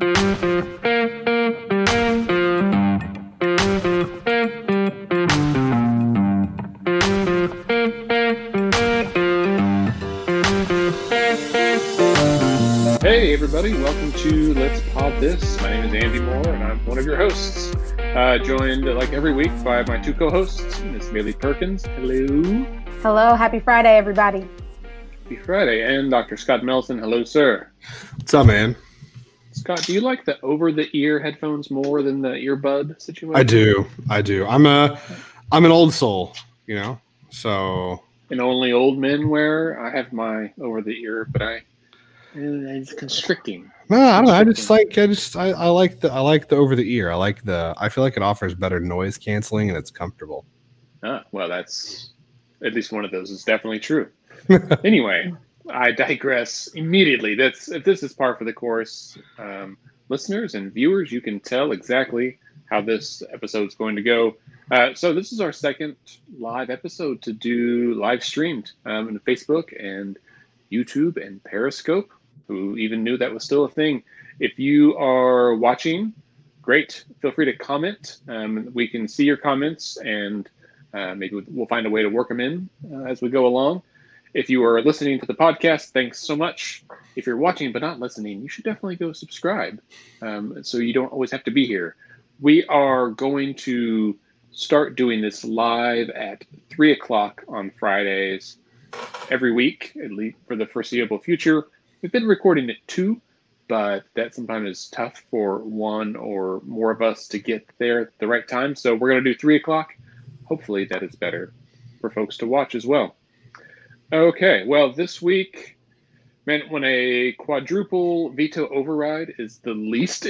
Hey everybody, welcome to Let's Pod This. My name is Andy Moore and I'm one of your hosts, joined like every week by my two co-hosts. Miss Mailey Perkins. Hello. Hello. Happy Friday, everybody. Happy Friday. And Dr. Scott Melson. Hello, sir. What's up, man? Scott, do you like the over-the-ear headphones more than the earbud situation? I do. I'm an old soul, you know, so. And only old men wear. I have my over-the-ear, but it's constricting. No, I don't know. I like the over the ear. I feel like it offers better noise canceling and it's comfortable. Ah, well, that's at least one of those is definitely true. Anyway, I digress immediately. This is par for the course. Listeners and viewers, you can tell exactly how this episode's going to go. So this is our second live episode to do live streamed on Facebook and YouTube and Periscope. Who even knew that was still a thing? If you are watching, great. Feel free to comment. We can see your comments and maybe we'll find a way to work them in as we go along. If you are listening to the podcast, thanks so much. If you're watching but not listening, you should definitely go subscribe so you don't always have to be here. We are going to start doing this live at 3 o'clock on Fridays every week, at least for the foreseeable future. We've been recording at 2, but that sometimes is tough for one or more of us to get there at the right time. So we're going to do 3 o'clock. Hopefully that is better for folks to watch as well. Okay, well, this week, man, when a quadruple veto override is the least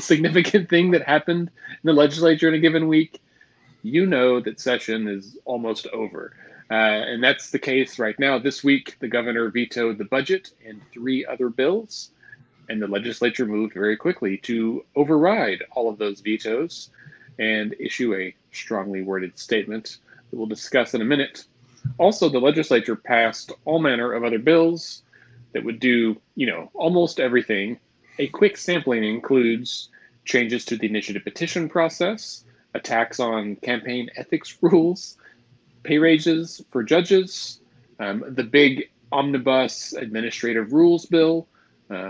significant thing that happened in the legislature in a given week, you know that session is almost over. And that's the case right now. This week, the governor vetoed the budget and 3 other bills, and the legislature moved very quickly to override all of those vetoes and issue a strongly worded statement that we'll discuss in a minute. Also, the legislature passed all manner of other bills that would do, you know, almost everything. A quick sampling includes changes to the initiative petition process, a tax on campaign ethics rules, pay raises for judges, the big omnibus administrative rules bill,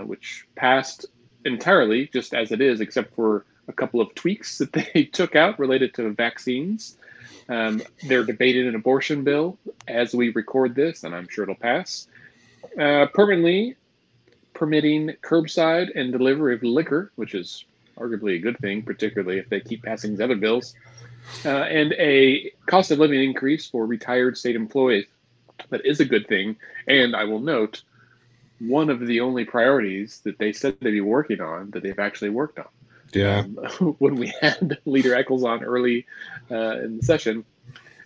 which passed entirely just as it is, except for a couple of tweaks that they took out related to vaccines. They're debating an abortion bill as we record this, and I'm sure it'll pass. Permanently permitting curbside and delivery of liquor, which is arguably a good thing, particularly if they keep passing these other bills. And a cost of living increase for retired state employees. That is a good thing. And I will note, one of the only priorities that they said they'd be working on that they've actually worked on. Yeah. When we had Leader Echols on early in the session,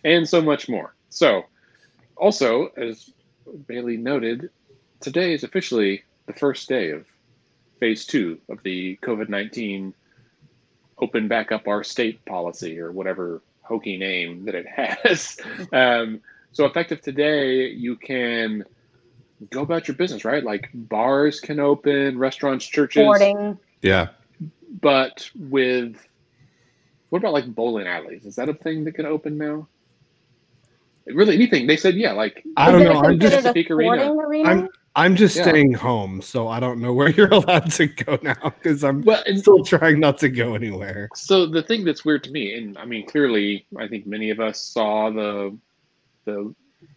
and so much more. So, also, as Bailey noted, today is officially the first day of phase 2 of the COVID-19 open back up our state policy or whatever hokey name that it has. So effective today, you can go about your business, right? Like bars can open, restaurants, churches. Boarding. Yeah. But with, what about like bowling alleys? Is that a thing that can open now? Really anything. They said, yeah, like. I don't know. I'm just staying home, so I don't know where you're allowed to go now because I'm still trying not to go anywhere. So the thing that's weird to me, and I mean, clearly, I think many of us saw the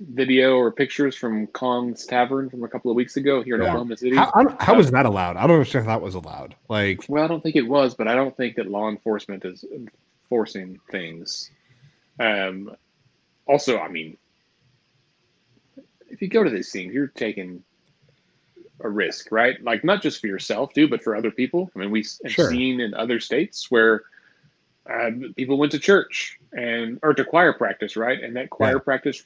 video or pictures from Kong's Tavern from a couple of weeks ago here in Oklahoma City. How was that allowed? I don't understand how that was allowed. Like, well, I don't think it was, but I don't think that law enforcement is enforcing things. Also, I mean, if you go to these things, you're taking a risk, right? Like not just for yourself, too, but for other people. I mean, we have seen in other states where people went to church or to choir practice, right? And that choir practice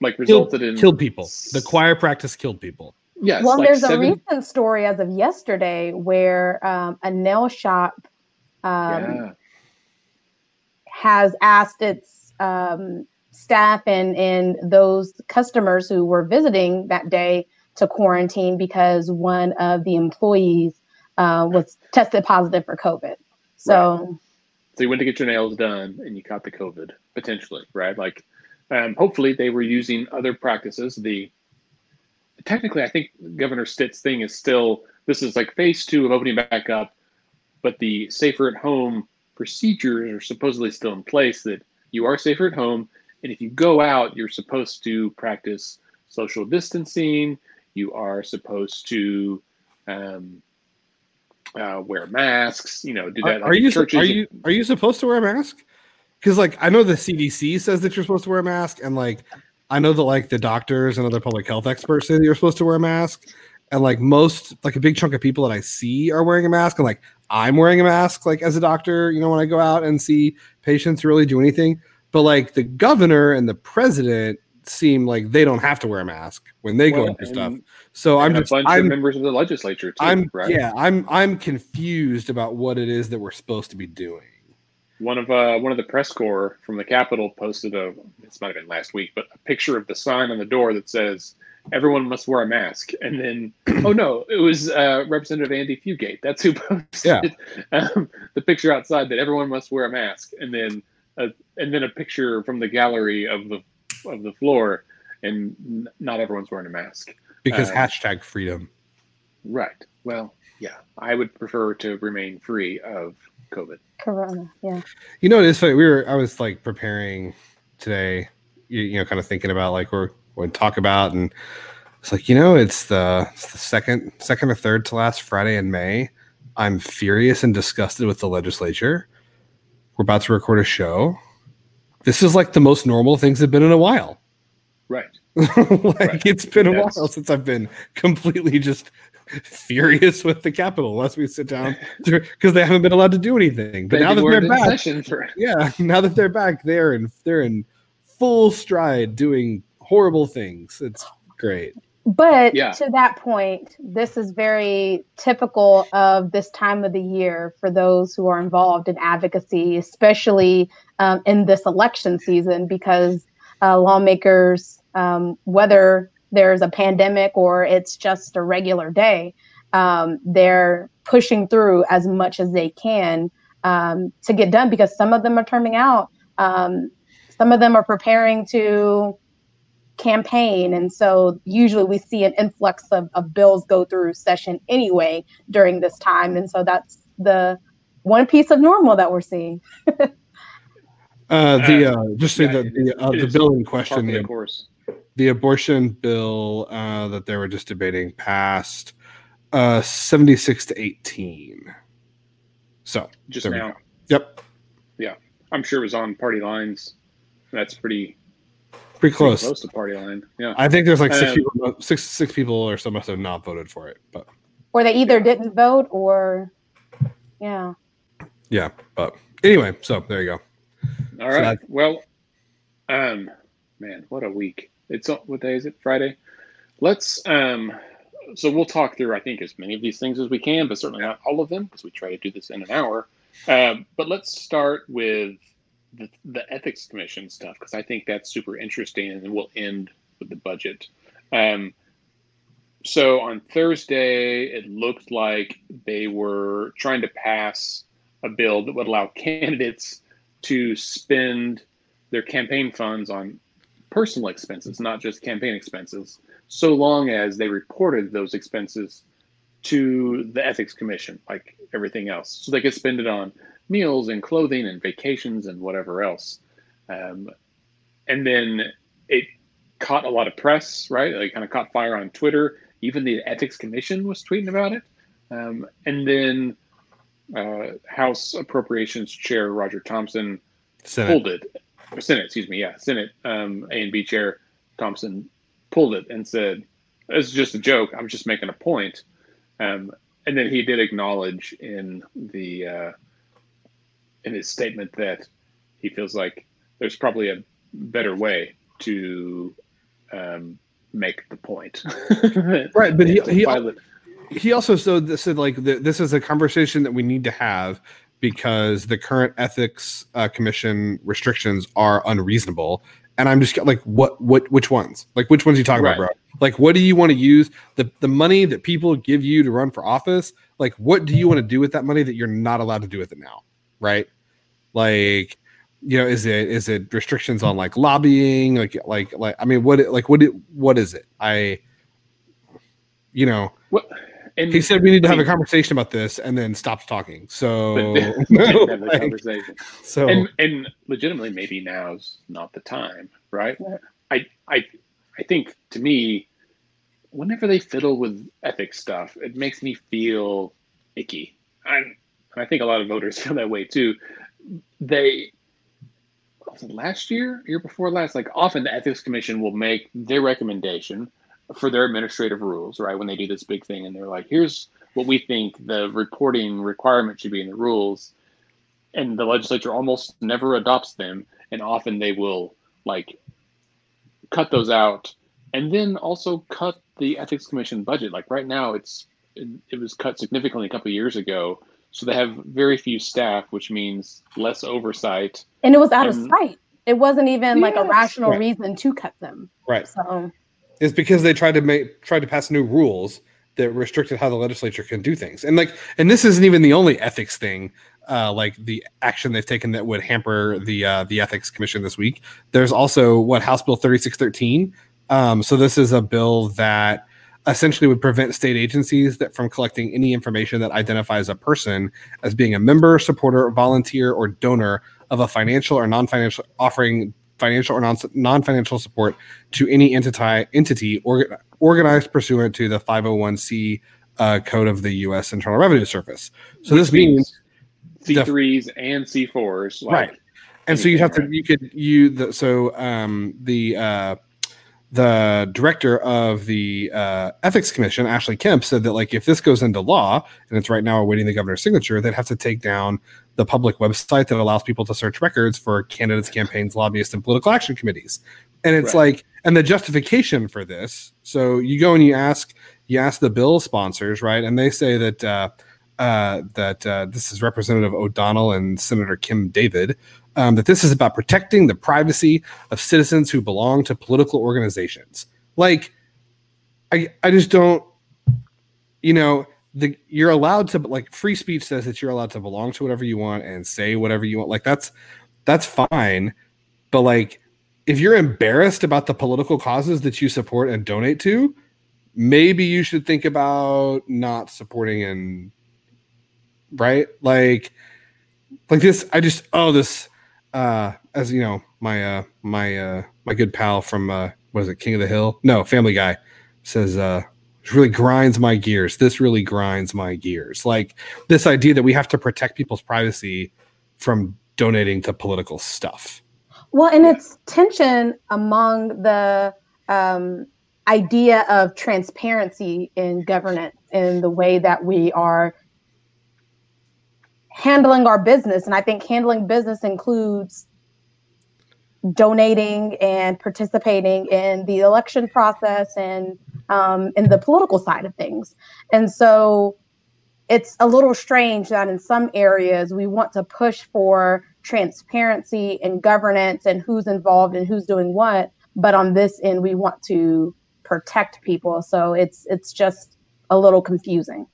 like resulted in killed people. The choir practice killed people. Yes. Well, like there's a recent story as of yesterday where a nail shop has asked its staff and those customers who were visiting that day to quarantine because one of the employees was tested positive for COVID. So, right. So you went to get your nails done and you caught the COVID potentially, right? Like, hopefully they were using other practices. Technically, I think Governor Stitt's thing is still, this is like phase two of opening back up, but the safer at home procedures are supposedly still in place, that you are safer at home. And if you go out, you're supposed to practice social distancing. You are supposed to wear masks, you know, do that. Are you supposed to wear a mask? Because, like, I know the CDC says that you're supposed to wear a mask. And, like, I know that, like, the doctors and other public health experts say that you're supposed to wear a mask. And, like, most, like, a big chunk of people that I see are wearing a mask. And, like, I'm wearing a mask, like, as a doctor, you know, when I go out and see patients who really do anything. But, like, the governor and the president seem like they don't have to wear a mask when they go into stuff. So I'm just a bunch of members of the legislature too, right? Yeah, I'm confused about what it is that we're supposed to be doing. One of the press corps from the Capitol posted this might have been last week, but a picture of the sign on the door that says everyone must wear a mask. And then it was Representative Andy Fugate. That's who posted the picture outside that everyone must wear a mask. And then a picture from the gallery of the floor, and not everyone's wearing a mask because #freedom. Right. Well, yeah, I would prefer to remain free of COVID. Corona. Yeah. You know, it's funny. I was like preparing today, you know, kind of thinking about like we're going to talk about, and it's like, you know, it's the second or third to last Friday in May. I'm furious and disgusted with the legislature. We're about to record a show. This is like the most normal things have been in a while. Right. It's been a while since I've been completely just furious with the Capitol unless we sit down because they haven't been allowed to do anything. But now that they're back, they're in full stride doing horrible things. It's great. But to that point, this is very typical of this time of the year for those who are involved in advocacy, especially in this election season, because lawmakers, whether there's a pandemic or it's just a regular day, they're pushing through as much as they can to get done, because some of them are turning out. Some of them are preparing to campaign, and so usually we see an influx of bills go through session anyway during this time, and so that's the one piece of normal that we're seeing. The bill in question, the abortion bill that they were just debating, passed 76-18. So just now. Yep. Yeah, I'm sure it was on party lines. That's pretty close to party line. Yeah, I think there's like six people or so must have not voted for it, but or they either didn't vote or yeah. But anyway, so there you go. All right. So well, man, what a week! It's what day is it? Friday. Let's so we'll talk through I think as many of these things as we can, but certainly not all of them because we try to do this in an hour. But let's start with the ethics commission stuff, because I think that's super interesting, and we'll end with the budget. So on Thursday, it looked like they were trying to pass a bill that would allow candidates to spend their campaign funds on personal expenses, not just campaign expenses, so long as they reported those expenses to the ethics commission, like everything else. So they could spend it on meals and clothing and vacations and whatever else. And then it caught a lot of press, right? It kind of caught fire on Twitter. Even the Ethics Commission was tweeting about it. And then House Appropriations Chair Roger Thompson pulled it. Senate A&B Chair Thompson pulled it and said, "It's just a joke. I'm just making a point." And then he did acknowledge in his statement that he feels like there's probably a better way to make the point. Right, but he also said like this is a conversation that we need to have because the current ethics commission restrictions are unreasonable And I'm just like, which ones? Like, which ones are you talking about, bro? Like, what do you want to use? The money that people give you to run for office, like, what do you want to do with that money that you're not allowed to do with it now? Right? Like, you know, is it restrictions on like lobbying? Like, I mean, what is it? What? And he said we need to have a conversation about this, and then stopped talking. So, and legitimately, maybe now's not the time, right? I think, to me, whenever they fiddle with ethics stuff, it makes me feel icky, and I think a lot of voters feel that way too. Year before last, like, often the ethics commission will make their recommendation for their administrative rules, right? When they do this big thing and they're like, here's what we think the reporting requirement should be in the rules. And the legislature almost never adopts them. And often they will like cut those out and then also cut the ethics commission budget. Like right now it was cut significantly a couple of years ago. So they have very few staff, which means less oversight. And it was out of sight. It wasn't even like a rational reason to cut them. Right. So it's because they tried to pass new rules that restricted how the legislature can do things. And this isn't even the only ethics thing, like the action they've taken that would hamper the ethics commission this week. There's also House Bill 3613. So this is a bill that essentially would prevent state agencies from collecting any information that identifies a person as being a member, supporter, volunteer, or donor of a financial or non-financial offering, financial or non-financial support to any entity organized pursuant to the 501c code of the U.S. Internal Revenue Service. So this means C3s and C4s, right? And so the director of the Ethics Commission, Ashley Kemp, said that like if this goes into law, and it's right now awaiting the governor's signature, they'd have to take down the public website that allows people to search records for candidates, campaigns, lobbyists, and political action committees. And it's and the justification for this. So you go and you ask the bill sponsors, right? And they say that this is Representative O'Donnell and Senator Kim David. That this is about protecting the privacy of citizens who belong to political organizations. Like, I just don't, you're allowed to, like, free speech says that you're allowed to belong to whatever you want and say whatever you want. Like, that's fine. But, like, if you're embarrassed about the political causes that you support and donate to, maybe you should think about not supporting and, right? Like this, I just, this... as you know, my good pal from King of the Hill? No, Family Guy says it really grinds my gears. This really grinds my gears. Like this idea that we have to protect people's privacy from donating to political stuff. Well, and it's tension among the idea of transparency in governance in the way that we are handling our business. And I think handling business includes donating and participating in the election process and in the political side of things. And so it's a little strange that in some areas we want to push for transparency and governance and who's involved and who's doing what, but on this end we want to protect people. So it's just a little confusing.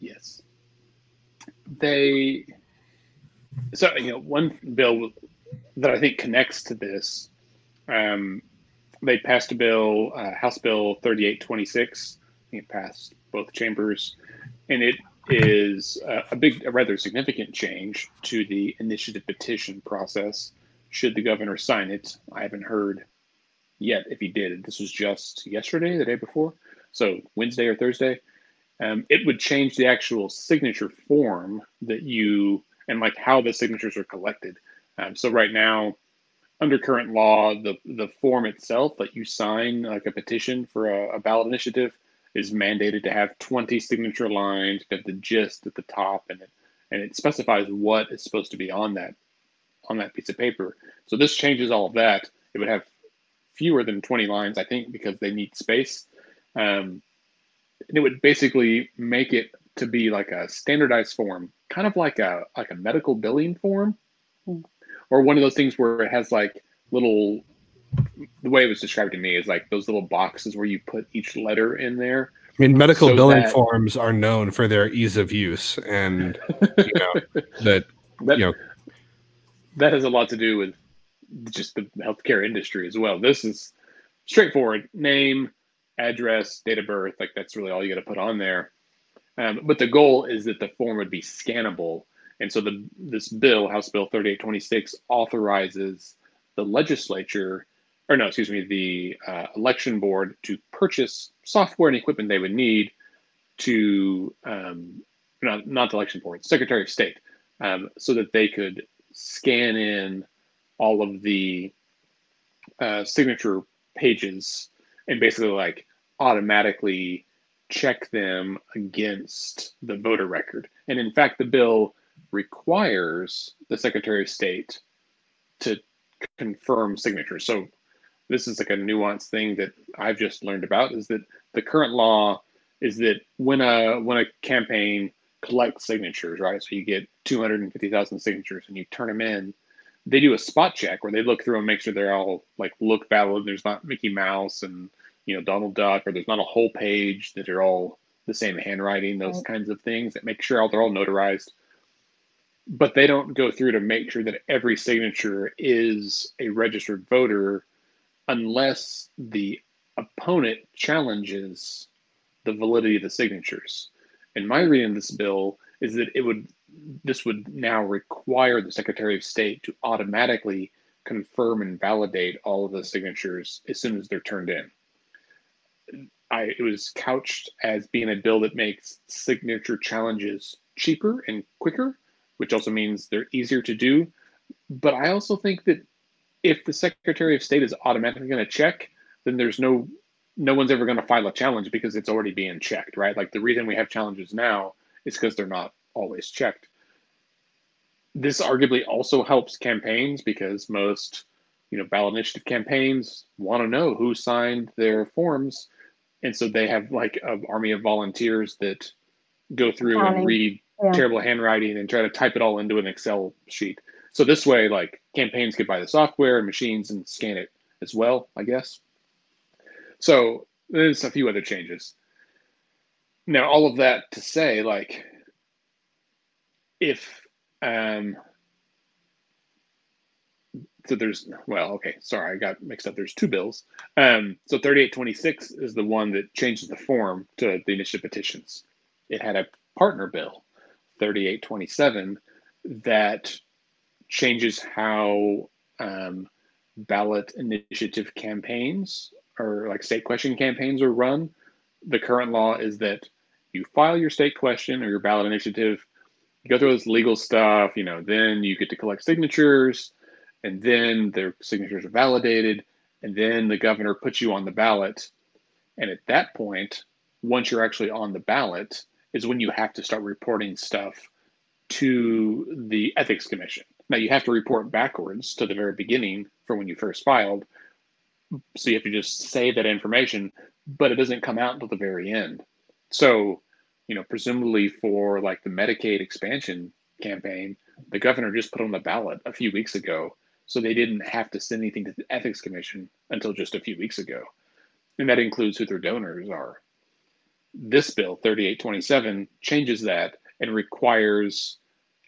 Yes. One bill that I think connects to this, they passed a bill, House Bill 3826. It passed both chambers, and it is a rather significant change to the initiative petition process. Should the governor sign it? I haven't heard yet if he did. This was just yesterday, the day before, so Wednesday or Thursday. It would change the actual signature form that how the signatures are collected. So right now, under current law, the form itself that you sign, like a petition for a ballot initiative, is mandated to have 20 signature lines, to have the gist at the top, and it specifies what is supposed to be on that piece of paper. So this changes all of that. It would have fewer than 20 lines, I think, because they need space. And it would basically make it to be like a standardized form, kind of like a medical billing form, or one of those things where it has like little, the way it was described to me is like those little boxes where you put each letter in there. I mean, medical billing forms are known for their ease of use, and you know that you know that has a lot to do with just the healthcare industry as well. This is straightforward: name, address, date of birth. Like that's really all you got to put on there. But the goal is that the form would be scannable, and so this bill, House Bill 3826, authorizes the legislature, or no, excuse me, the election board to purchase software and equipment they would need to, not the election board, Secretary of State, so that they could scan in all of the signature pages and basically like automatically check them against the voter record. And in fact, the bill requires the Secretary of State to confirm signatures. So this is like a nuanced thing that I've just learned about, is that the current law is that when a campaign collects signatures, right? So you get 250,000 signatures and you turn them in, they do a spot check where they look through and make sure they're all like look valid. There's not Mickey Mouse and, you know, Donald Duck, or there's not a whole page that are all the same handwriting, those kinds of things that make sure they're all notarized. But they don't go through to make sure that every signature is a registered voter unless the opponent challenges the validity of the signatures. And my reading of this bill is that this would now require the Secretary of State to automatically confirm and validate all of the signatures as soon as they're turned in. It was couched as being a bill that makes signature challenges cheaper and quicker, which also means they're easier to do. But I also think that if the Secretary of State is automatically going to check, then there's no one's ever going to file a challenge because it's already being checked, right? Like the reason we have challenges now is because they're not always checked. This arguably also helps campaigns because most, ballot initiative campaigns want to know who signed their forms. And so they have like an army of volunteers that go through and read terrible handwriting and try to type it all into an Excel sheet. So this way, like campaigns could buy the software and machines and scan it as well, I guess. So there's a few other changes. Now, all of that to say, like, there's two bills. So 3826 is the one that changes the form to the initiative petitions. It had a partner bill, 3827, that changes how ballot initiative campaigns or like state question campaigns are run. The current law is that you file your state question or your ballot initiative, you go through this legal stuff, then you get to collect signatures, and then their signatures are validated, and then the governor puts you on the ballot. And at that point, once you're actually on the ballot, is when you have to start reporting stuff to the Ethics Commission. Now you have to report backwards to the very beginning from when you first filed. So you have to just say that information, but it doesn't come out until the very end. So, presumably for like the Medicaid expansion campaign, the governor just put on the ballot a few weeks ago. So they didn't have to send anything to the Ethics Commission until just a few weeks ago. And that includes who their donors are. This bill, 3827, changes that and requires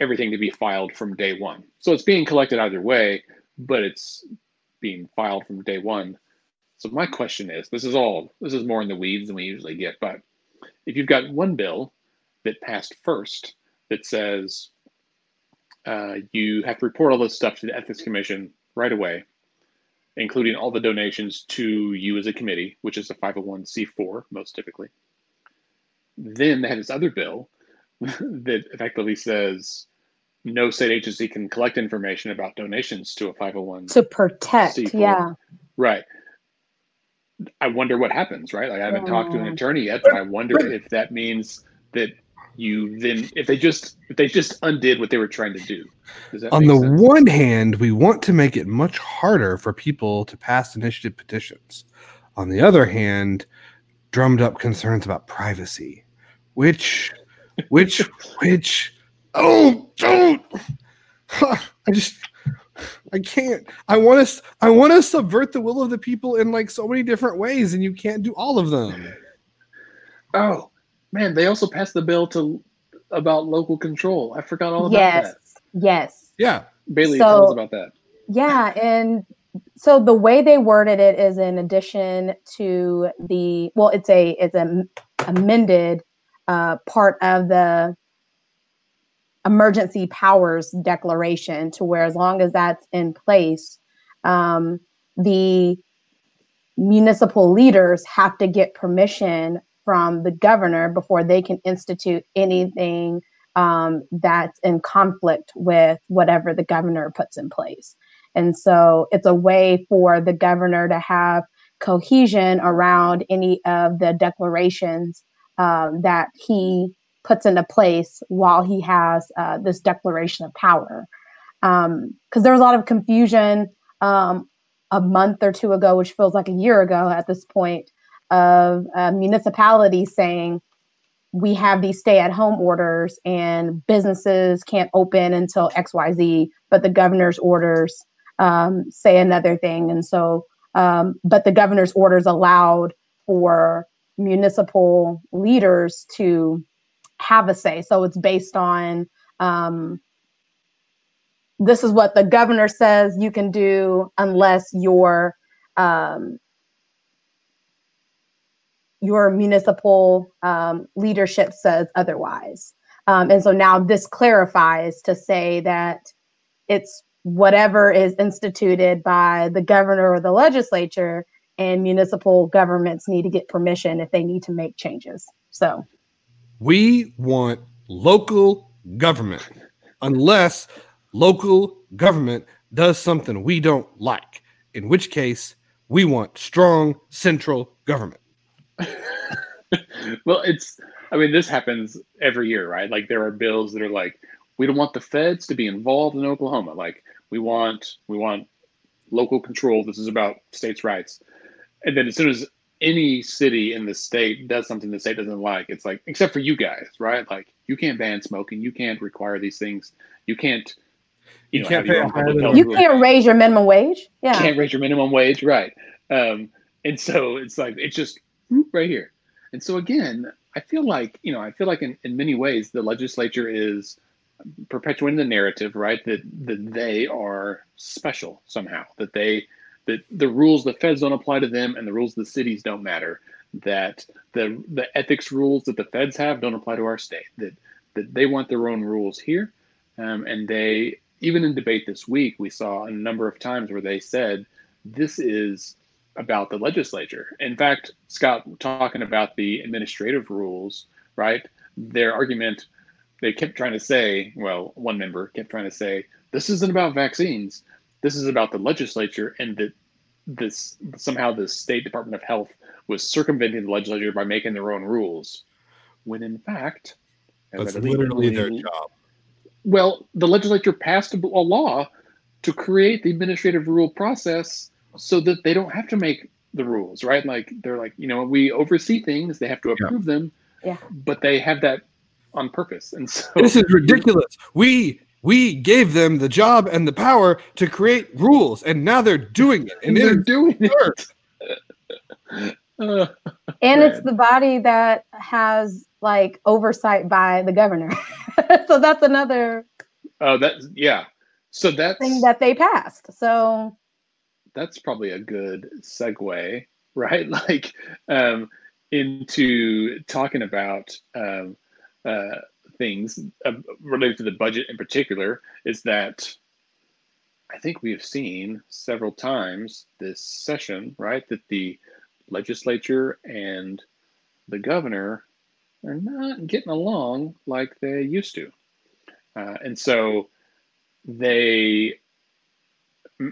everything to be filed from day one. So it's being collected either way, but it's being filed from day one. So my question is, this is more in the weeds than we usually get, but if you've got one bill that passed first that says you have to report all this stuff to the Ethics Commission right away, including all the donations to you as a committee, which is a 501c4 most typically. Then they had this other bill that effectively says no state agency can collect information about donations to a 501. To protect, C4. Yeah. Right. I wonder what happens, right? Like I haven't talked to an attorney yet, but I wonder if that means that you then, if they just undid what they were trying to do. Does that make sense? On the one hand, we want to make it much harder for people to pass initiative petitions. On the other hand, drummed up concerns about privacy, which I just I can't. I want to subvert the will of the people in like so many different ways, and you can't do all of them. Oh man, they also passed the bill about local control. I forgot all about that. Yes. Yeah, Bailey, tell us about that. Yeah, and so the way they worded it is in addition to the it's an amended part of the emergency powers declaration to where as long as that's in place, the municipal leaders have to get permission from the governor before they can institute anything that's in conflict with whatever the governor puts in place. And so it's a way for the governor to have cohesion around any of the declarations that he puts into place while he has this declaration of power. Because there was a lot of confusion a month or two ago, which feels like a year ago at this point, of municipalities saying, we have these stay-at-home orders and businesses can't open until XYZ, but the governor's orders say another thing. And so, but the governor's orders allowed for municipal leaders to have a say. So it's based on this is what the governor says you can do unless your municipal leadership says otherwise. And so now this clarifies to say that it's whatever is instituted by the governor or the legislature, and municipal governments need to get permission if they need to make changes. So we want local government unless local government does something we don't like, in which case we want strong central government. Well, this happens every year, right? Like there are bills that are like, we don't want the feds to be involved in Oklahoma. Like we want local control. This is about states' rights. And then as soon as any city in the state does something the state doesn't like, it's like, except for you guys, right? Like you can't ban smoking. You can't require these things. You can't, you can't raise your minimum wage. Yeah. Can't raise your minimum wage. Right. And so it's like, it's just right here. And so again, I feel like in many ways, the legislature is perpetuating the narrative, right? That they are special somehow, that the rules, the feds don't apply to them, and the rules of the cities don't matter, that the ethics rules that the feds have don't apply to our state, that they want their own rules here. And they, even in debate this week, we saw a number of times where they said, this is about the legislature. In fact, Scott, talking about the administrative rules, right? Their argument, they kept trying to say, well, one member kept trying to say, this isn't about vaccines. This is about the legislature, and that this somehow the State Department of Health was circumventing the legislature by making their own rules. When in fact, that's literally their job. Well, the legislature passed a law to create the administrative rule process so that they don't have to make the rules, right? Like they're like, we oversee things, they have to approve them, but they have that on purpose. And so this is ridiculous. We gave them the job and the power to create rules, and now they're doing it. And they're doing it. And it's the body that has like oversight by the governor. So that's another. Oh, So that's thing that they passed. So that's probably a good segue, right? Like into talking about things related to the budget in particular, is that I think we have seen several times this session, right, that the legislature and the governor are not getting along like they used to. And so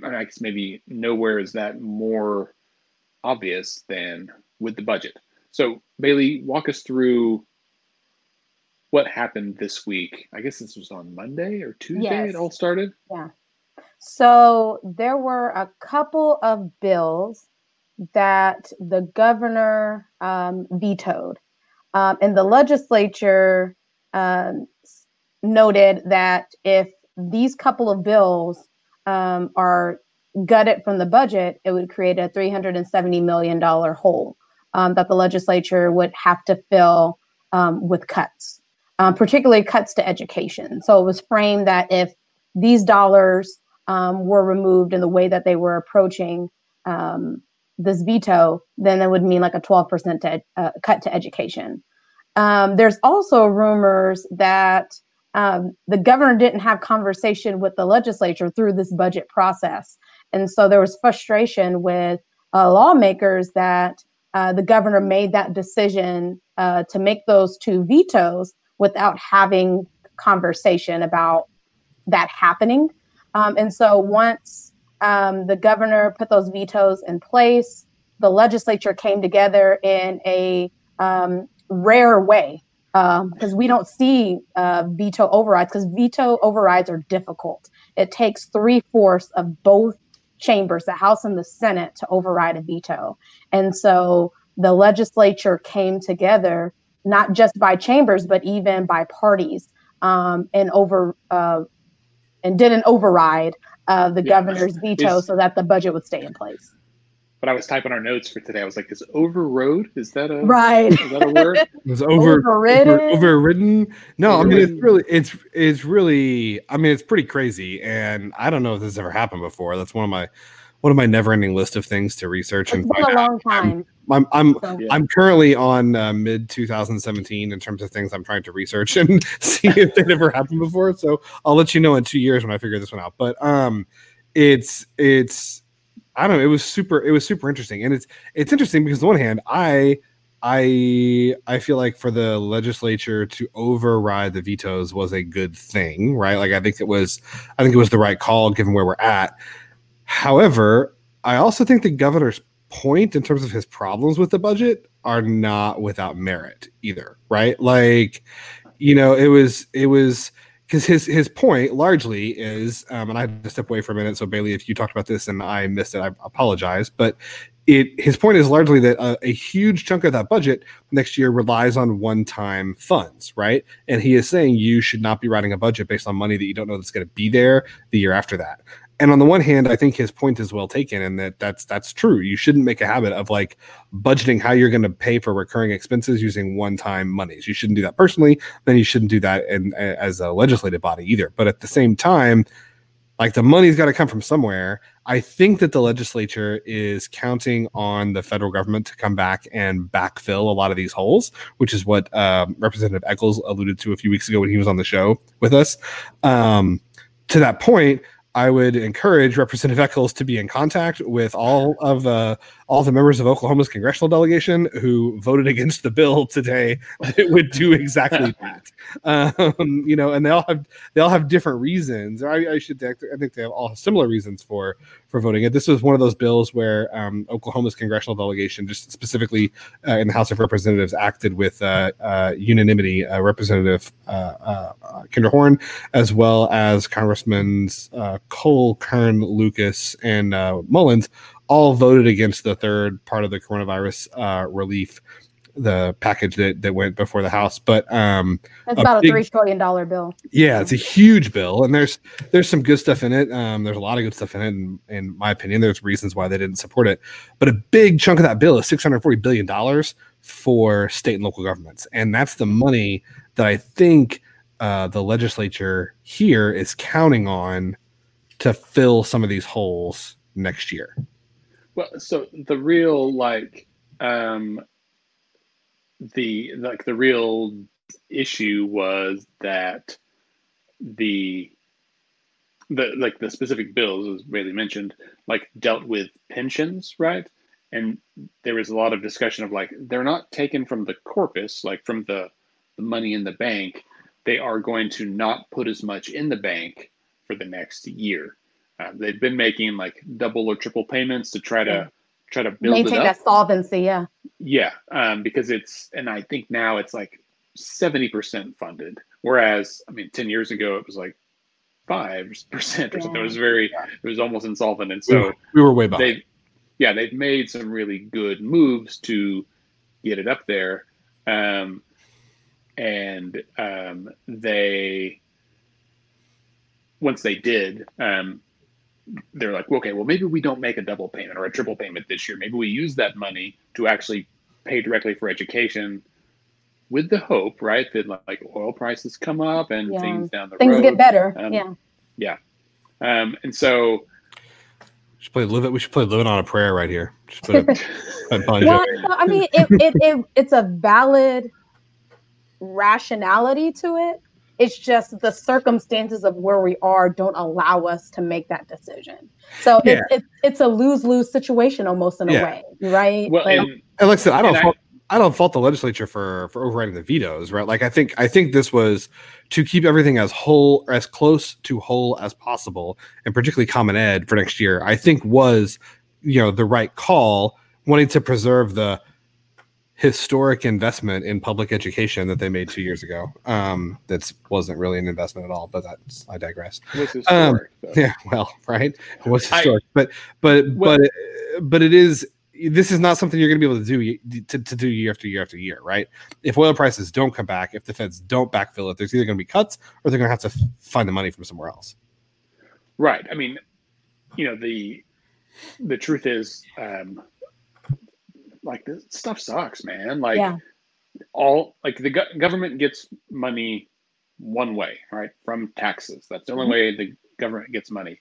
I guess maybe nowhere is that more obvious than with the budget. So Bailey, walk us through what happened this week. I guess this was on Monday or Tuesday it all started? Yeah. So there were a couple of bills that the governor vetoed. And the legislature noted that if these couple of bills are gutted from the budget, it would create a $370 million hole that the legislature would have to fill with cuts, particularly cuts to education. So it was framed that if these dollars were removed in the way that they were approaching this veto, then that would mean like a 12% cut to education. There's also rumors that the governor didn't have conversation with the legislature through this budget process. And so there was frustration with lawmakers that the governor made that decision to make those two vetoes without having conversation about that happening. And so once the governor put those vetoes in place, the legislature came together in a rare way, because we don't see veto overrides, because veto overrides are difficult. It takes 3/4 of both chambers, the House and the Senate, to override a veto. And so the legislature came together, not just by chambers, but even by parties, and did an override of the governor's veto so that the budget would stay in place. But I was typing our notes for today. I was like, is overrode? Is that a word? It's overridden. No, I mean, it's really, I mean, it's pretty crazy. And I don't know if this has ever happened before. That's one of my never ending list of things to research. It's and been find a long out. Time. I'm currently on mid 2017 in terms of things I'm trying to research and see if they've ever happened before. So I'll let you know in 2 years when I figure this one out. But I don't know. It was super interesting, and it's interesting because on the one hand, I feel like for the legislature to override the vetoes was a good thing, right? Like I think it was the right call given where we're at. However, I also think the governor's point in terms of his problems with the budget are not without merit either, right? Like, you know, it was. Because his point largely is, and I had to step away for a minute, so Bailey, if you talked about this and I missed it, I apologize. But his point is largely that a huge chunk of that budget next year relies on one-time funds, right? And he is saying you should not be writing a budget based on money that you don't know that's going to be there the year after that. And on the one hand, I think his point is well taken, and that's true. You shouldn't make a habit of like budgeting how you're going to pay for recurring expenses using one-time monies. You shouldn't do that personally. Then you shouldn't do that as a legislative body either. But at the same time, like the money's got to come from somewhere. I think that the legislature is counting on the federal government to come back and backfill a lot of these holes, which is what Representative Echols alluded to a few weeks ago when he was on the show with us. To that point, I would encourage Representative Echols to be in contact with all the members of Oklahoma's congressional delegation who voted against the bill today that would do exactly that. You know, and they all have different reasons. I think they all have similar reasons for voting it. This was one of those bills where Oklahoma's congressional delegation, just specifically in the House of Representatives, acted with unanimity. Representative Kendra Horn, as well as Congressmen Cole Kern, Lucas, and Mullins, all voted against the third part of the coronavirus relief, the package that went before the House. But that's about a $3 trillion bill. Yeah, it's a huge bill, and there's some good stuff in it. There's a lot of good stuff in it, and in my opinion, there's reasons why they didn't support it. But a big chunk of that bill is $640 billion for state and local governments, and that's the money that I think the legislature here is counting on to fill some of these holes next year. Well, so the real the real issue was that the specific bills, as Bailey mentioned, like dealt with pensions, right? And there was a lot of discussion of like they're not taken from the corpus, like from the money in the bank. They are going to not put as much in the bank for the next year. They've been making like double or triple payments to try to build maintain it up. That solvency, yeah. Yeah, because I think now it's like 70% funded, whereas 10 years ago it was like 5% or something. It was almost insolvent, and so we were way behind. They've made some really good moves to get it up there, and they. Once they did, they're like, okay, well, maybe we don't make a double payment or a triple payment this year. Maybe we use that money to actually pay directly for education, with the hope, right, that like oil prices come up and things down the road. Things get better. And so we should play Living on a Prayer right here. Just put a, I mean, it's a valid rationality to it. It's just the circumstances of where we are don't allow us to make that decision. So it's a lose-lose situation almost in a way, right? Well, like, and like I said, I don't fault the legislature for overriding the vetoes, right? Like I think this was to keep everything as whole, as close to whole as possible, and particularly Common Ed for next year, I think was, the right call, wanting to preserve the historic investment in public education that they made 2 years ago. That wasn't really an investment at all, but I digress. What's historic, yeah, well, right. What's historic, but it is. This is not something you're going to be able to do to do year after year after year, right? If oil prices don't come back, if the feds don't backfill it, there's either going to be cuts or they're going to have to find the money from somewhere else. Right. I mean, the truth is. Like this stuff sucks, man. Like all like the government gets money one way, right? From taxes. That's the only way the government gets money.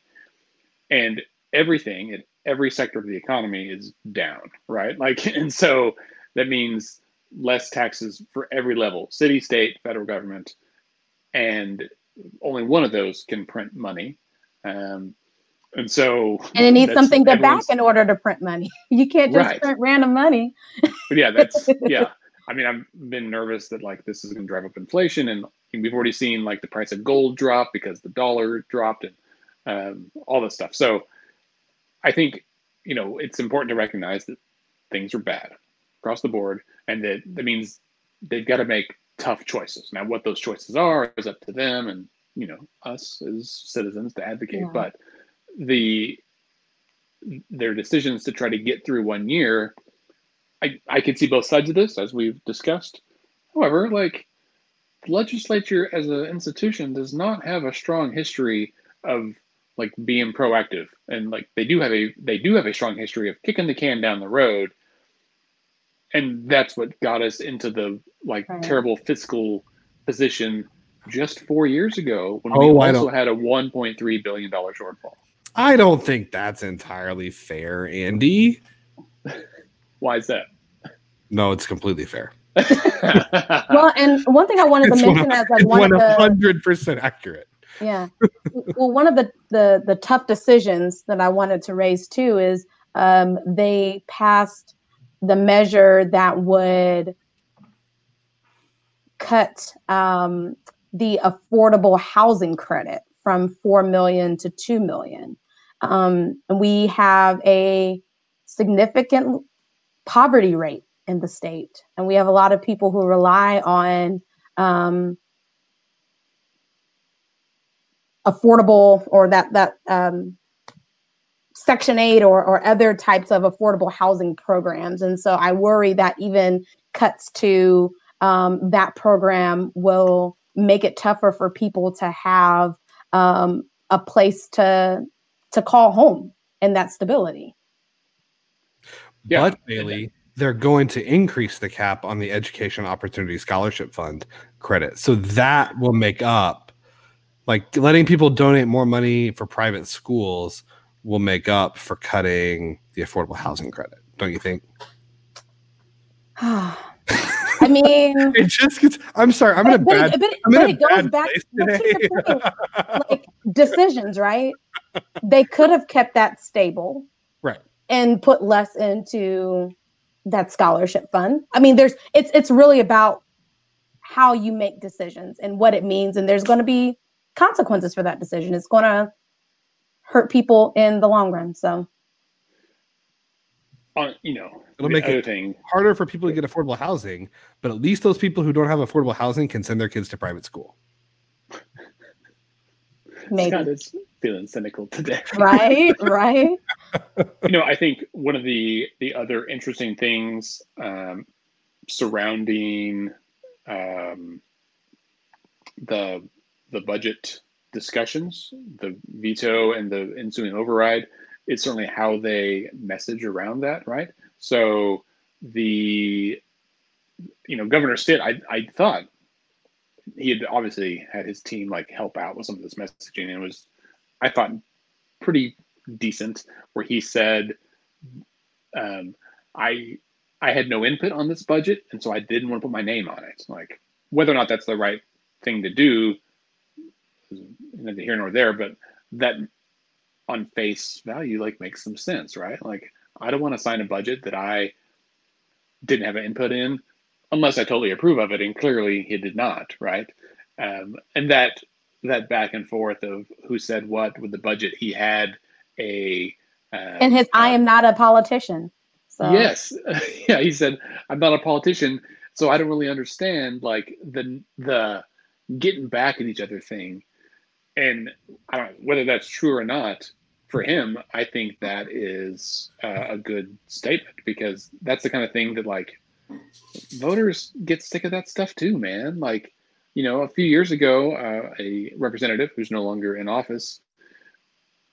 And everything in every sector of the economy is down, right? Like, and so that means less taxes for every level, city, state, federal government. And only one of those can print money. And it needs something to back in order to print money. You can't just print random money. But I mean, I've been nervous that like this is going to drive up inflation, and we've already seen like the price of gold drop because the dollar dropped, and all this stuff. So I think, it's important to recognize that things are bad across the board, and that means they've got to make tough choices. Now, what those choices are is up to them, and us as citizens to advocate, but their decisions to try to get through 1 year, I could see both sides of this, as we've discussed. However, like the legislature as an institution does not have a strong history of like being proactive, and like they do have a strong history of kicking the can down the road, and that's what got us into the terrible fiscal position just 4 years ago when we also had a $1.3 billion shortfall. I don't think that's entirely fair, Andy. Why is that? No, it's completely fair. Well, and one thing I wanted to mention as like one of the 100% accurate. Yeah. Well, one of the tough decisions that I wanted to raise too is they passed the measure that would cut the affordable housing credit from 4 million to 2 million. We have a significant poverty rate in the state, and we have a lot of people who rely on affordable or that Section 8 or other types of affordable housing programs. And so I worry that even cuts to that program will make it tougher for people to have a place to call home and that stability. Yeah. But Bailey, they're going to increase the cap on the Education Opportunity Scholarship Fund credit. So that will make up, like letting people donate more money for private schools will make up for cutting the affordable housing credit. Don't you think? I mean, it just gets. I'm sorry. I'm in a bad. But it goes back to like decisions, right? They could have kept that stable, right, and put less into that scholarship fund. I mean, it's really about how you make decisions and what it means, and there's going to be consequences for that decision. It's going to hurt people in the long run. So. It'll make it harder for people to get affordable housing, but at least those people who don't have affordable housing can send their kids to private school. Maybe. Scott is feeling cynical today. Right. I think one of the other interesting things surrounding the budget discussions, the veto and the ensuing override, it's certainly how they message around that, right? So the, you know, Governor Stitt, I thought he had obviously had his team like help out with some of this messaging, and it was, I thought, pretty decent, where he said, I had no input on this budget, and so I didn't want to put my name on it. Like, whether or not that's the right thing to do, neither here nor there, but that on face value, like, makes some sense, right? Like, I don't want to sign a budget that I didn't have an input in, unless I totally approve of it, and clearly he did not, right? And that back and forth of who said what with the budget, he had a... and his, I am not a politician. So. Yes. Yeah, he said, I'm not a politician, so I don't really understand, like, the getting back at each other thing. And I don't, whether that's true or not, for him, I think that is a good statement, because that's the kind of thing that, like, voters get sick of that stuff too, man. Like, you know, a few years ago, a representative who's no longer in office,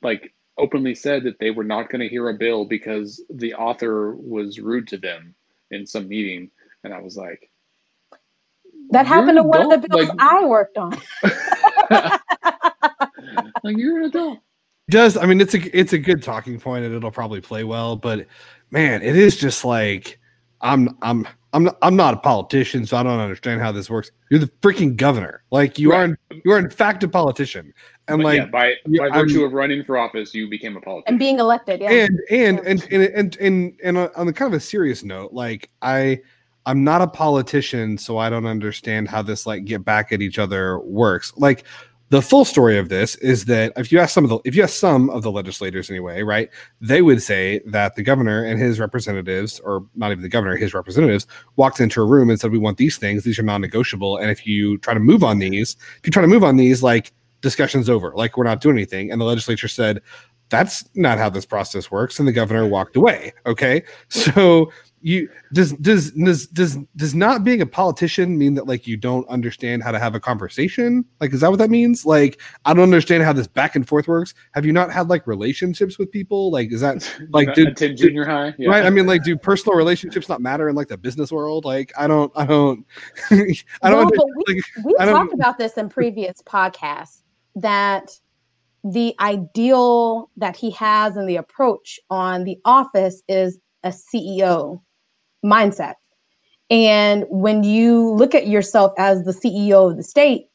like, openly said that they were not going to hear a bill because the author was rude to them in some meeting. And I was like, that happened to one of the bills, like, I worked on. Like, you're an adult. I mean, it's a good talking point, and it'll probably play well, but man, it is just like, I'm not a politician, so I don't understand how this works. You're the freaking governor. Like, you right. are, you are in fact a politician, and but like, yeah, by virtue of running for office, you became a politician and being elected. Yeah. And on a kind of a serious note, like, I'm not a politician, so I don't understand how this, like, get back at each other works. Like, the full story of this is that if you ask some of the legislators anyway, right, they would say that the governor and his representatives, or not even the governor, his representatives, walked into a room and said, we want these things. These are non-negotiable. And if you try to move on these, like, discussion's over, like, we're not doing anything. And the legislature said, that's not how this process works. And the governor walked away. Okay. So does not being a politician mean that, like, you don't understand how to have a conversation? Like, is that what that means? Like, I don't understand how this back and forth works. Have you not had, like, relationships with people? Like, is that like, did junior high? Yeah. Right? I mean, like, do personal relationships not matter in, like, the business world? Like, I don't we talked about this in previous podcasts, that the ideal that he has and the approach on the office is a CEO mindset. And when you look at yourself as the CEO of the state,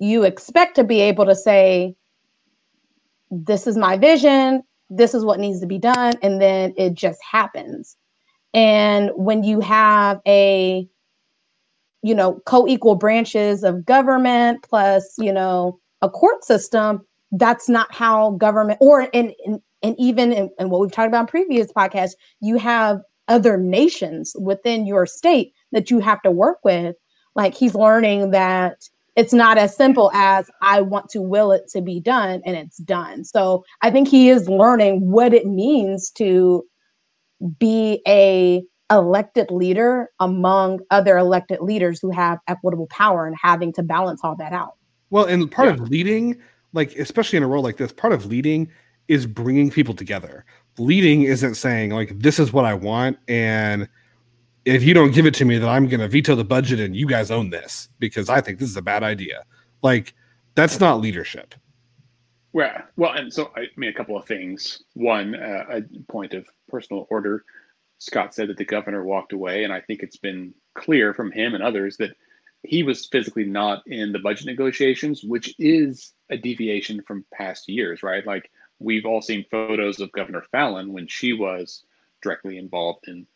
you expect to be able to say, this is my vision, this is what needs to be done, and then it just happens. And when you have a, you know, co-equal branches of government plus, you know, a court system, that's not how government, or and even in what we've talked about in previous podcasts, you have other nations within your state that you have to work with. Like, he's learning that it's not as simple as I want to will it to be done, and it's done. So I think he is learning what it means to be a elected leader among other elected leaders who have equitable power, and having to balance all that out. Well, and part of leading, like, especially in a role like this, part of leading is bringing people together. Leading isn't saying, like, this is what I want, and if you don't give it to me, then I'm going to veto the budget and you guys own this because I think this is a bad idea. Like, that's not leadership. Well, and so, I mean, a couple of things. One, a point of personal order. Scott said that the governor walked away, and I think it's been clear from him and others that he was physically not in the budget negotiations, which is a deviation from past years, right? Like, we've all seen photos of Governor Fallon when she was directly involved in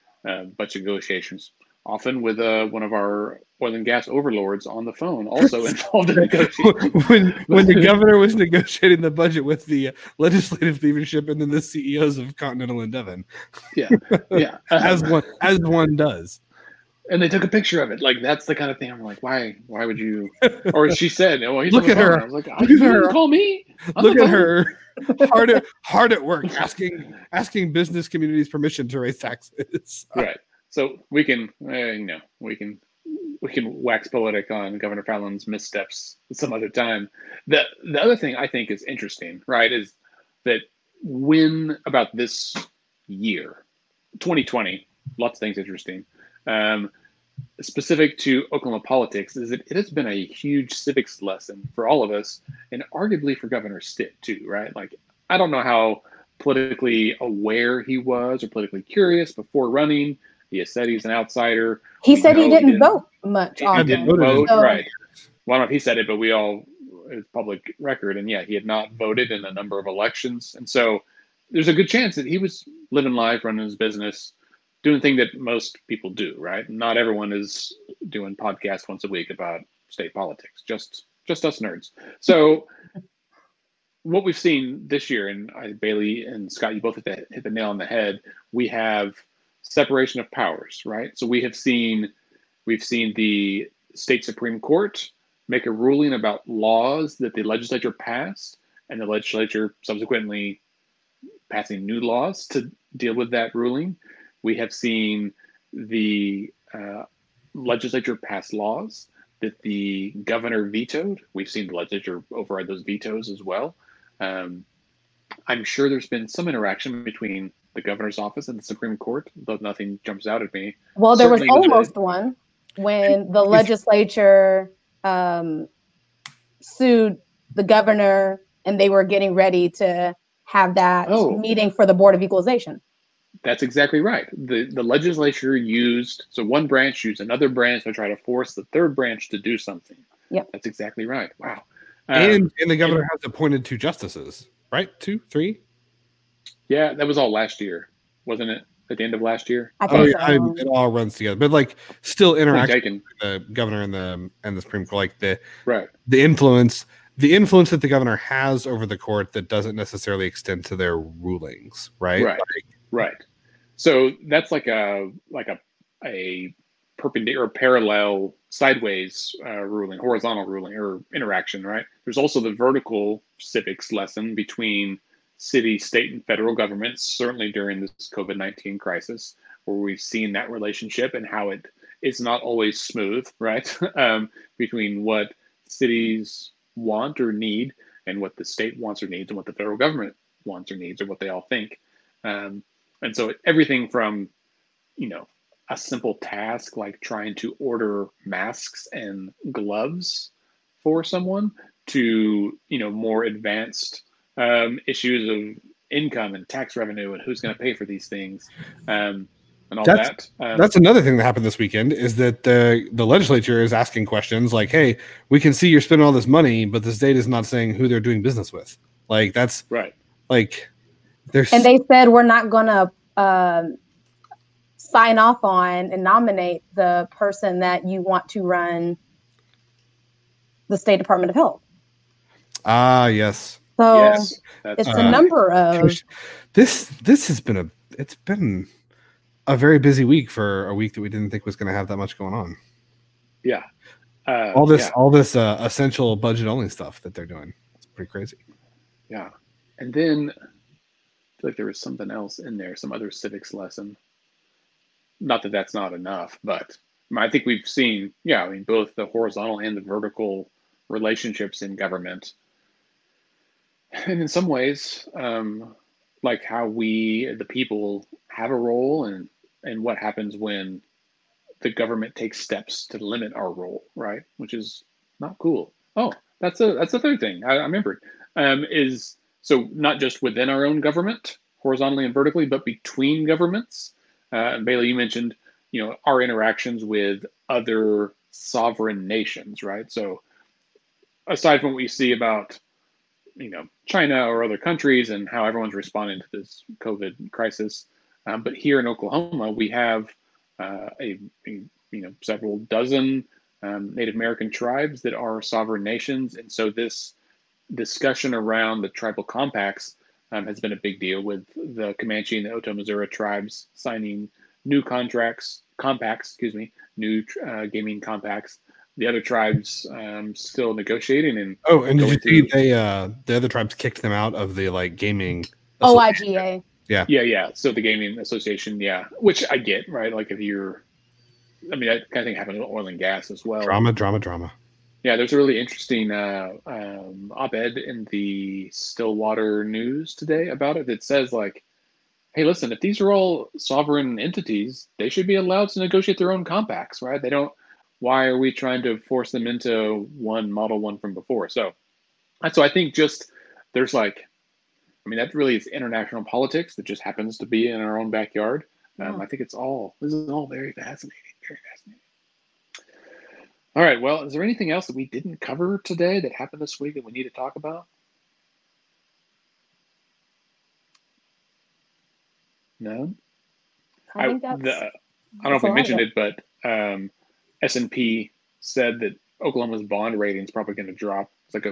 budget negotiations, often with one of our oil and gas overlords on the phone, also involved in negotiations. when the governor was negotiating the budget with the legislative leadership and then the CEOs of Continental and Devon. Yeah. As one does. And they took a picture of it. Like, that's the kind of thing I'm like, why would you? Or she said, well, he's look at her. I was like, oh, you didn't call me. Look at her. hard at work asking business communities permission to raise taxes. Right. So we can we can wax poetic on Governor Fallon's missteps some other time. The other thing I think is interesting, right, is that when about this year, 2020, lots of things interesting, specific to Oklahoma politics, is that it has been a huge civics lesson for all of us, and arguably for Governor Stitt too, right? Like, I don't know how politically aware he was or politically curious before running. He has said he's an outsider. He said he didn't vote much. He didn't vote, right. Well, I don't know if he said it, but we all, it's public record. And yeah, he had not voted in a number of elections. And so there's a good chance that he was living life, running his business, doing the thing that most people do, right? Not everyone is doing podcasts once a week about state politics, just us nerds. So what we've seen this year, and Bailey and Scott, you both hit the nail on the head. We have separation of powers, right? So we've seen the state Supreme Court make a ruling about laws that the legislature passed, and the legislature subsequently passing new laws to deal with that ruling. We have seen the legislature pass laws that the governor vetoed. We've seen the legislature override those vetoes as well. I'm sure there's been some interaction between the governor's office and the Supreme Court, though nothing jumps out at me. Well, there certainly was almost one when the legislature sued the governor, and they were getting ready to have that meeting for the Board of Equalization. That's exactly right. The legislature one branch used another branch to try to force the third branch to do something. Yep. That's exactly right. Wow. And the governor has appointed 2 justices, right? 2, 3? Yeah, that was all last year, wasn't it? At the end of last year? It all runs together. But like still interaction with the governor and the Supreme Court, like the influence that the governor has over the court that doesn't necessarily extend to their rulings, right? Right. Right. So that's like a perpendicular, parallel, sideways ruling, horizontal ruling or interaction, right? There's also the vertical civics lesson between city, state, and federal governments, certainly during this COVID-19 crisis, where we've seen that relationship and how it's not always smooth, right? Between what cities want or need and what the state wants or needs and what the federal government wants or needs or what they all think. And so everything from, a simple task like trying to order masks and gloves for someone to, more advanced issues of income and tax revenue and who's going to pay for these things and all that. That's another thing that happened this weekend is that the legislature is asking questions like, hey, we can see you're spending all this money, but the state is not saying who they're doing business with. Like, that's right. Like, and they said we're not going to sign off on and nominate the person that you want to run the State Department of Health. Ah, yes. So yes, it's a number of this has been a very busy week for a week that we didn't think was going to have that much going on. Yeah. All this essential budget only stuff that they're doing. It's pretty crazy. Yeah. And then like there was something else in there, some other civics lesson. Not that that's not enough, but I think we've seen, both the horizontal and the vertical relationships in government. And in some ways, like how we, the people, have a role and what happens when the government takes steps to limit our role, right? Which is not cool. Oh, that's the third thing I remembered, is... So not just within our own government, horizontally and vertically, but between governments. And Bailey, you mentioned, our interactions with other sovereign nations, right? So aside from what we see about, China or other countries and how everyone's responding to this COVID crisis, but here in Oklahoma, we have several dozen Native American tribes that are sovereign nations. And so this discussion around the tribal compacts has been a big deal with the Comanche and the Otoe-Missouria tribes signing new compacts, gaming compacts. The other tribes still negotiating. And did you see the other tribes kicked them out of the gaming? OIGA. Yeah. So the gaming association, which I get, right? Like if you're I mean, that kind of thing happened in oil and gas as well. Drama. Yeah, there's a really interesting op-ed in the Stillwater News today about it that says, like, hey, listen, if these are all sovereign entities, they should be allowed to negotiate their own compacts, right? They don't, why are we trying to force them into one model, one from before? So I think just there's like, I mean, that really is international politics that just happens to be in our own backyard. I think this is all very fascinating, very fascinating. All right, well, is there anything else that we didn't cover today that happened this week that we need to talk about? No? I don't know if we mentioned it, but S&P said that Oklahoma's bond rating is probably going to drop. It's like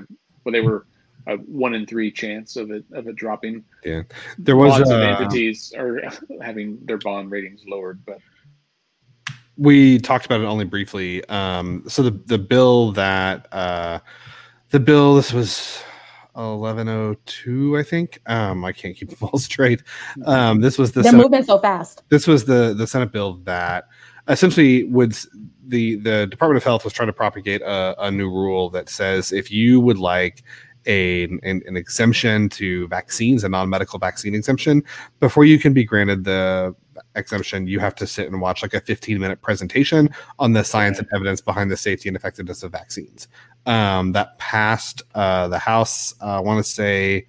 they were a 1 in 3 chance of it dropping. Yeah, there was lots of entities are having their bond ratings lowered, but. We talked about it only briefly. So the bill this was 1102, I think. I can't keep them all straight. This was the Senate, moving so fast. This was the Senate bill that essentially would the Department of Health was trying to propagate a new rule that says if you would like an exemption to vaccines, a non-medical vaccine exemption, before you can be granted the exemption, you have to sit and watch like a 15-minute presentation on the science and evidence behind the safety and effectiveness of vaccines. That passed the House, I want to say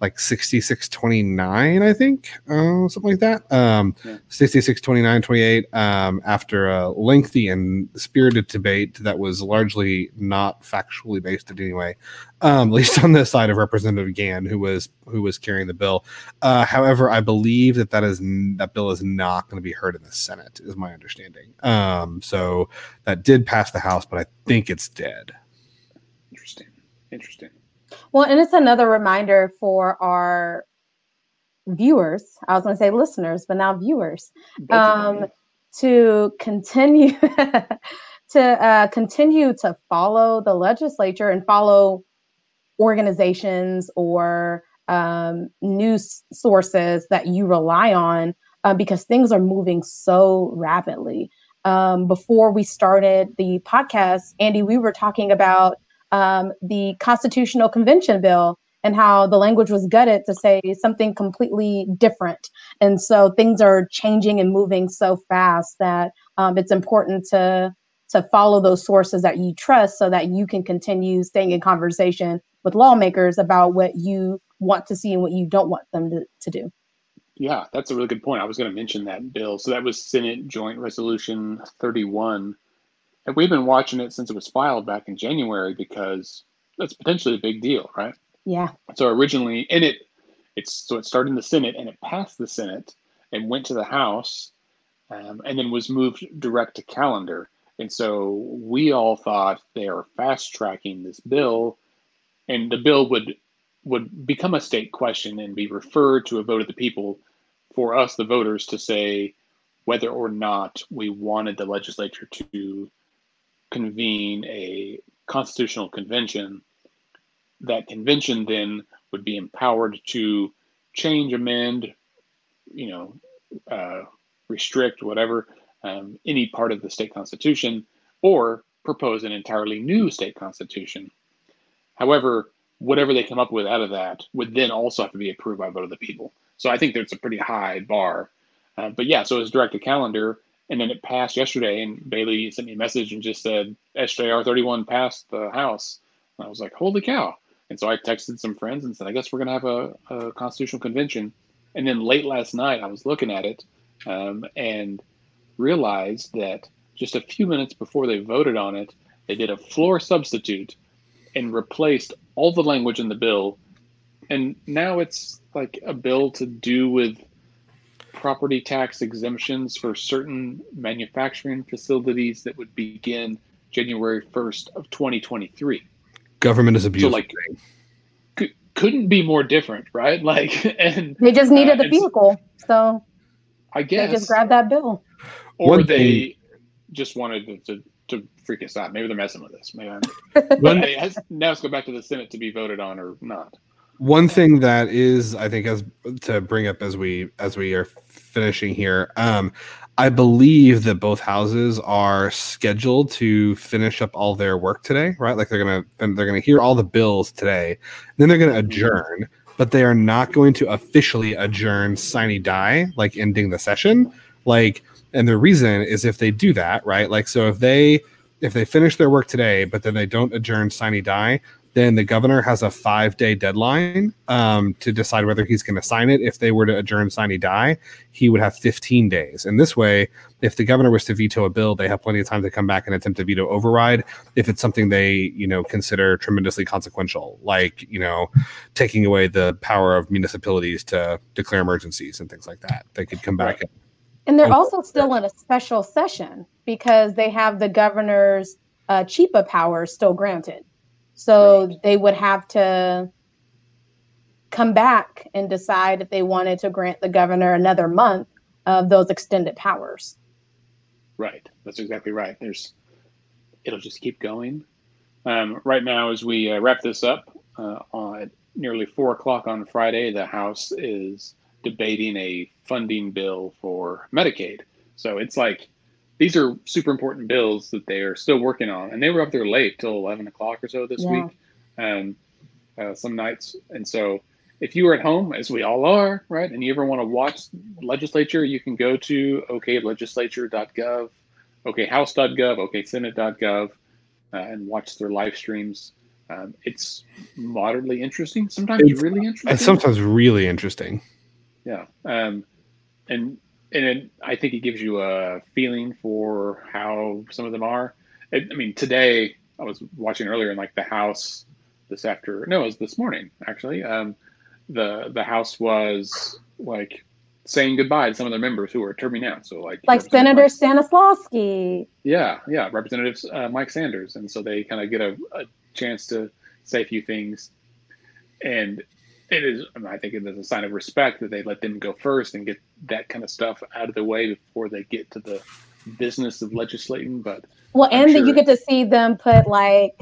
like 66-29, I think, something like that. 66-29-28, after a lengthy and spirited debate that was largely not factually based in any way, at least on the side of Representative Gann, who was carrying the bill. However, I believe that bill is not going to be heard in the Senate, is my understanding. So that did pass the House, but I think it's dead. Interesting. Well, and it's another reminder for our viewers. I was going to say listeners, but now viewers, to continue continue to follow the legislature and follow organizations or news sources that you rely on, because things are moving so rapidly. Before we started the podcast, Andy, we were talking about the Constitutional Convention bill and how the language was gutted to say something completely different. And so things are changing and moving so fast that it's important to follow those sources that you trust so that you can continue staying in conversation with lawmakers about what you want to see and what you don't want them to do. Yeah, that's a really good point. I was going to mention that bill. So that was Senate Joint Resolution 31. And we've been watching it since it was filed back in January because that's potentially a big deal, right? Yeah. So originally, and it started in the Senate and it passed the Senate and went to the House, and then was moved direct to calendar. And so we all thought they are fast tracking this bill, and the bill would become a state question and be referred to a vote of the people for us, the voters, to say whether or not we wanted the legislature to convene a constitutional convention. That convention then would be empowered to change, amend, restrict, whatever, any part of the state constitution, or propose an entirely new state constitution. However, whatever they come up with out of that would then also have to be approved by a vote of the people. So I think there's a pretty high bar. But yeah, so it was direct to calendar. And then it passed yesterday, and Bailey sent me a message and just said, SJR 31 passed the House. And I was like, holy cow. And so I texted some friends and said, I guess we're going to have a constitutional convention. And then late last night, I was looking at it and realized that just a few minutes before they voted on it, they did a floor substitute and replaced all the language in the bill. And now it's like a bill to do with property tax exemptions for certain manufacturing facilities that would begin January 1st of 2023. Government is a beautiful thing. Couldn't be more different, right? Like, and they just needed a vehicle, so I guess they just grabbed that bill. Or they just wanted to freak us out. Maybe they're messing with us. Now let's go back to the Senate to be voted on or not. One thing that is, I think, as to bring up as we are finishing here, I believe that both houses are scheduled to finish up all their work today, right? Like they're gonna hear all the bills today, and then they're gonna adjourn, but they are not going to officially adjourn sine die, like ending the session. Like, and the reason is if they do that, right? Like, so if they finish their work today, but then they don't adjourn sine die, then the governor has a 5-day deadline to decide whether he's going to sign it. If they were to adjourn sine die, he would have 15 days. And this way, if the governor was to veto a bill, they have plenty of time to come back and attempt to veto override if it's something they, you know, consider tremendously consequential, like, you know, taking away the power of municipalities to declare emergencies and things like that. They could come back. And they're also still in a special session because they have the governor's CHIPA powers still granted. So they would have to come back and decide if they wanted to grant the governor another month of those extended powers. Right. That's exactly right. It'll just keep going. Right now, as we wrap this up, at nearly 4:00 on Friday, the House is debating a funding bill for Medicaid. So it's like, these are super important bills that they are still working on, and they were up there late till 11:00 or so this week, some nights. And so, if you are at home, as we all are, right, and you ever want to watch legislature, you can go to oklegislature.gov, okhouse.gov, oksenate.gov, and watch their live streams. It's moderately interesting. Sometimes really interesting. Yeah, And I think it gives you a feeling for how some of them are. I mean, today I was watching earlier in like the House this afternoon. No, it was this morning actually. The House was like saying goodbye to some of their members who were terming out. So like Senator Stanislavski. Yeah, Representative Mike Sanders, and so they kind of get a chance to say a few things. And it is, I think it is a sign of respect that they let them go first and get that kind of stuff out of the way before they get to the business of legislating. But then you get to see them put like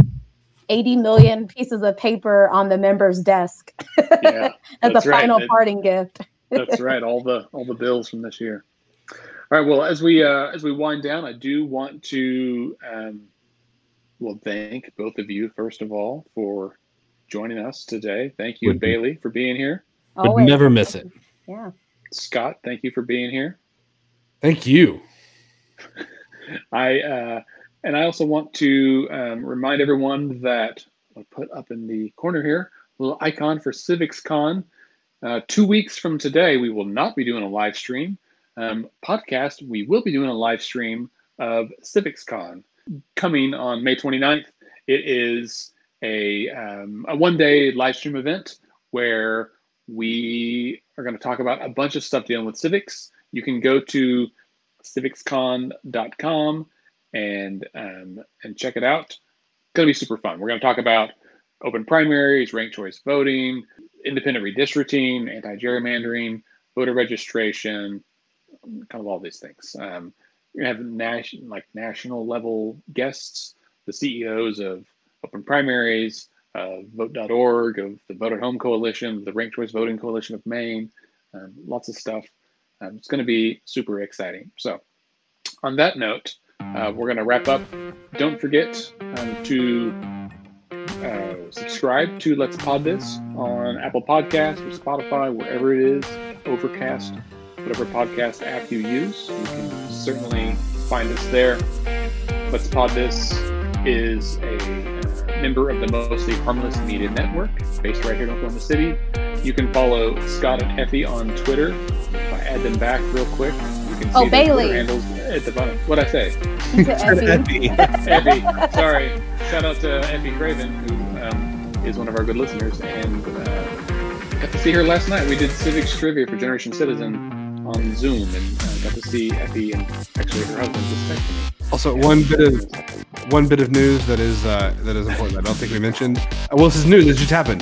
80 million pieces of paper on the member's desk as a final parting gift. That's right. All the bills from this year. All right. Well, as we wind down, I do want to thank both of you first of all for joining us today. Thank you, Bailey, for being here. Always. Would never miss it. Yeah. Scott, thank you for being here. Thank you. I also want to remind everyone that I'll put up in the corner here a little icon for CivicsCon. 2 weeks from today, we will not be doing a live stream podcast. We will be doing a live stream of CivicsCon coming on May 29th. It is a one-day live stream event where we are going to talk about a bunch of stuff dealing with civics. You can go to civicscon.com and check it out. It's going to be super fun. We're going to talk about open primaries, ranked choice voting, independent redistricting, anti-gerrymandering, voter registration, kind of all these things. We're going to have national level guests, the CEOs of open primaries, vote.org, of the Vote at Home Coalition, the Ranked Choice Voting Coalition of Maine, lots of stuff. It's going to be super exciting. So on that note, we're going to wrap up. Don't forget to subscribe to Let's Pod This on Apple Podcasts or Spotify, wherever it is, Overcast, whatever podcast app you use. You can certainly find us there. Let's Pod This is a member of the Mostly Harmless Media Network, based right here in Oklahoma City. You can follow Scott and Effie on Twitter. If I add them back real quick, you can see Bailey. Their handles at the bottom. What'd I say? Effie. Sorry. Shout out to Effie Craven, who is one of our good listeners, and got to see her last night. We did Civics Trivia for Generation Citizen on Zoom, and got to see Effie and actually her husband just also, one bit of news that is important. I don't think we mentioned. Well, this is news. This just happened.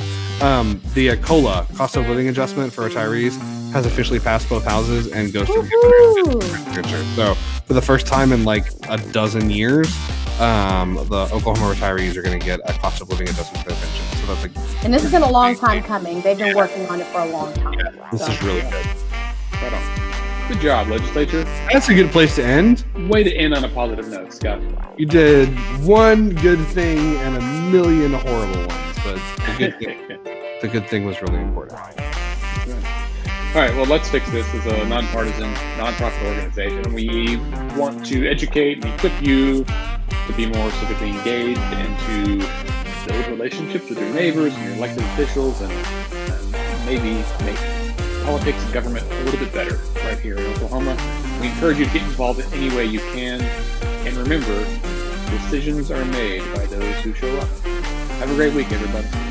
The COLA, cost of living adjustment for retirees, has officially passed both houses and goes through the So, for the first time in like a dozen years, the Oklahoma retirees are going to get a cost of living adjustment for their pension. So that's and this has been a long time coming. They've been working on it for a long time. Yeah, so. This is really good. Right on. Good job, legislature. That's a good place to end. Way to end on a positive note, Scott. You did one good thing and a million horrible ones, but the good thing, the good thing was really important. All right, well, Let's Fix This is a nonpartisan, nonprofit organization. We want to educate and equip you to be more civically engaged and to build relationships with your neighbors and your elected officials and maybe make politics and government a little bit better right here in Oklahoma. We encourage you to get involved in any way you can. And remember, decisions are made by those who show up. Have a great week, everybody.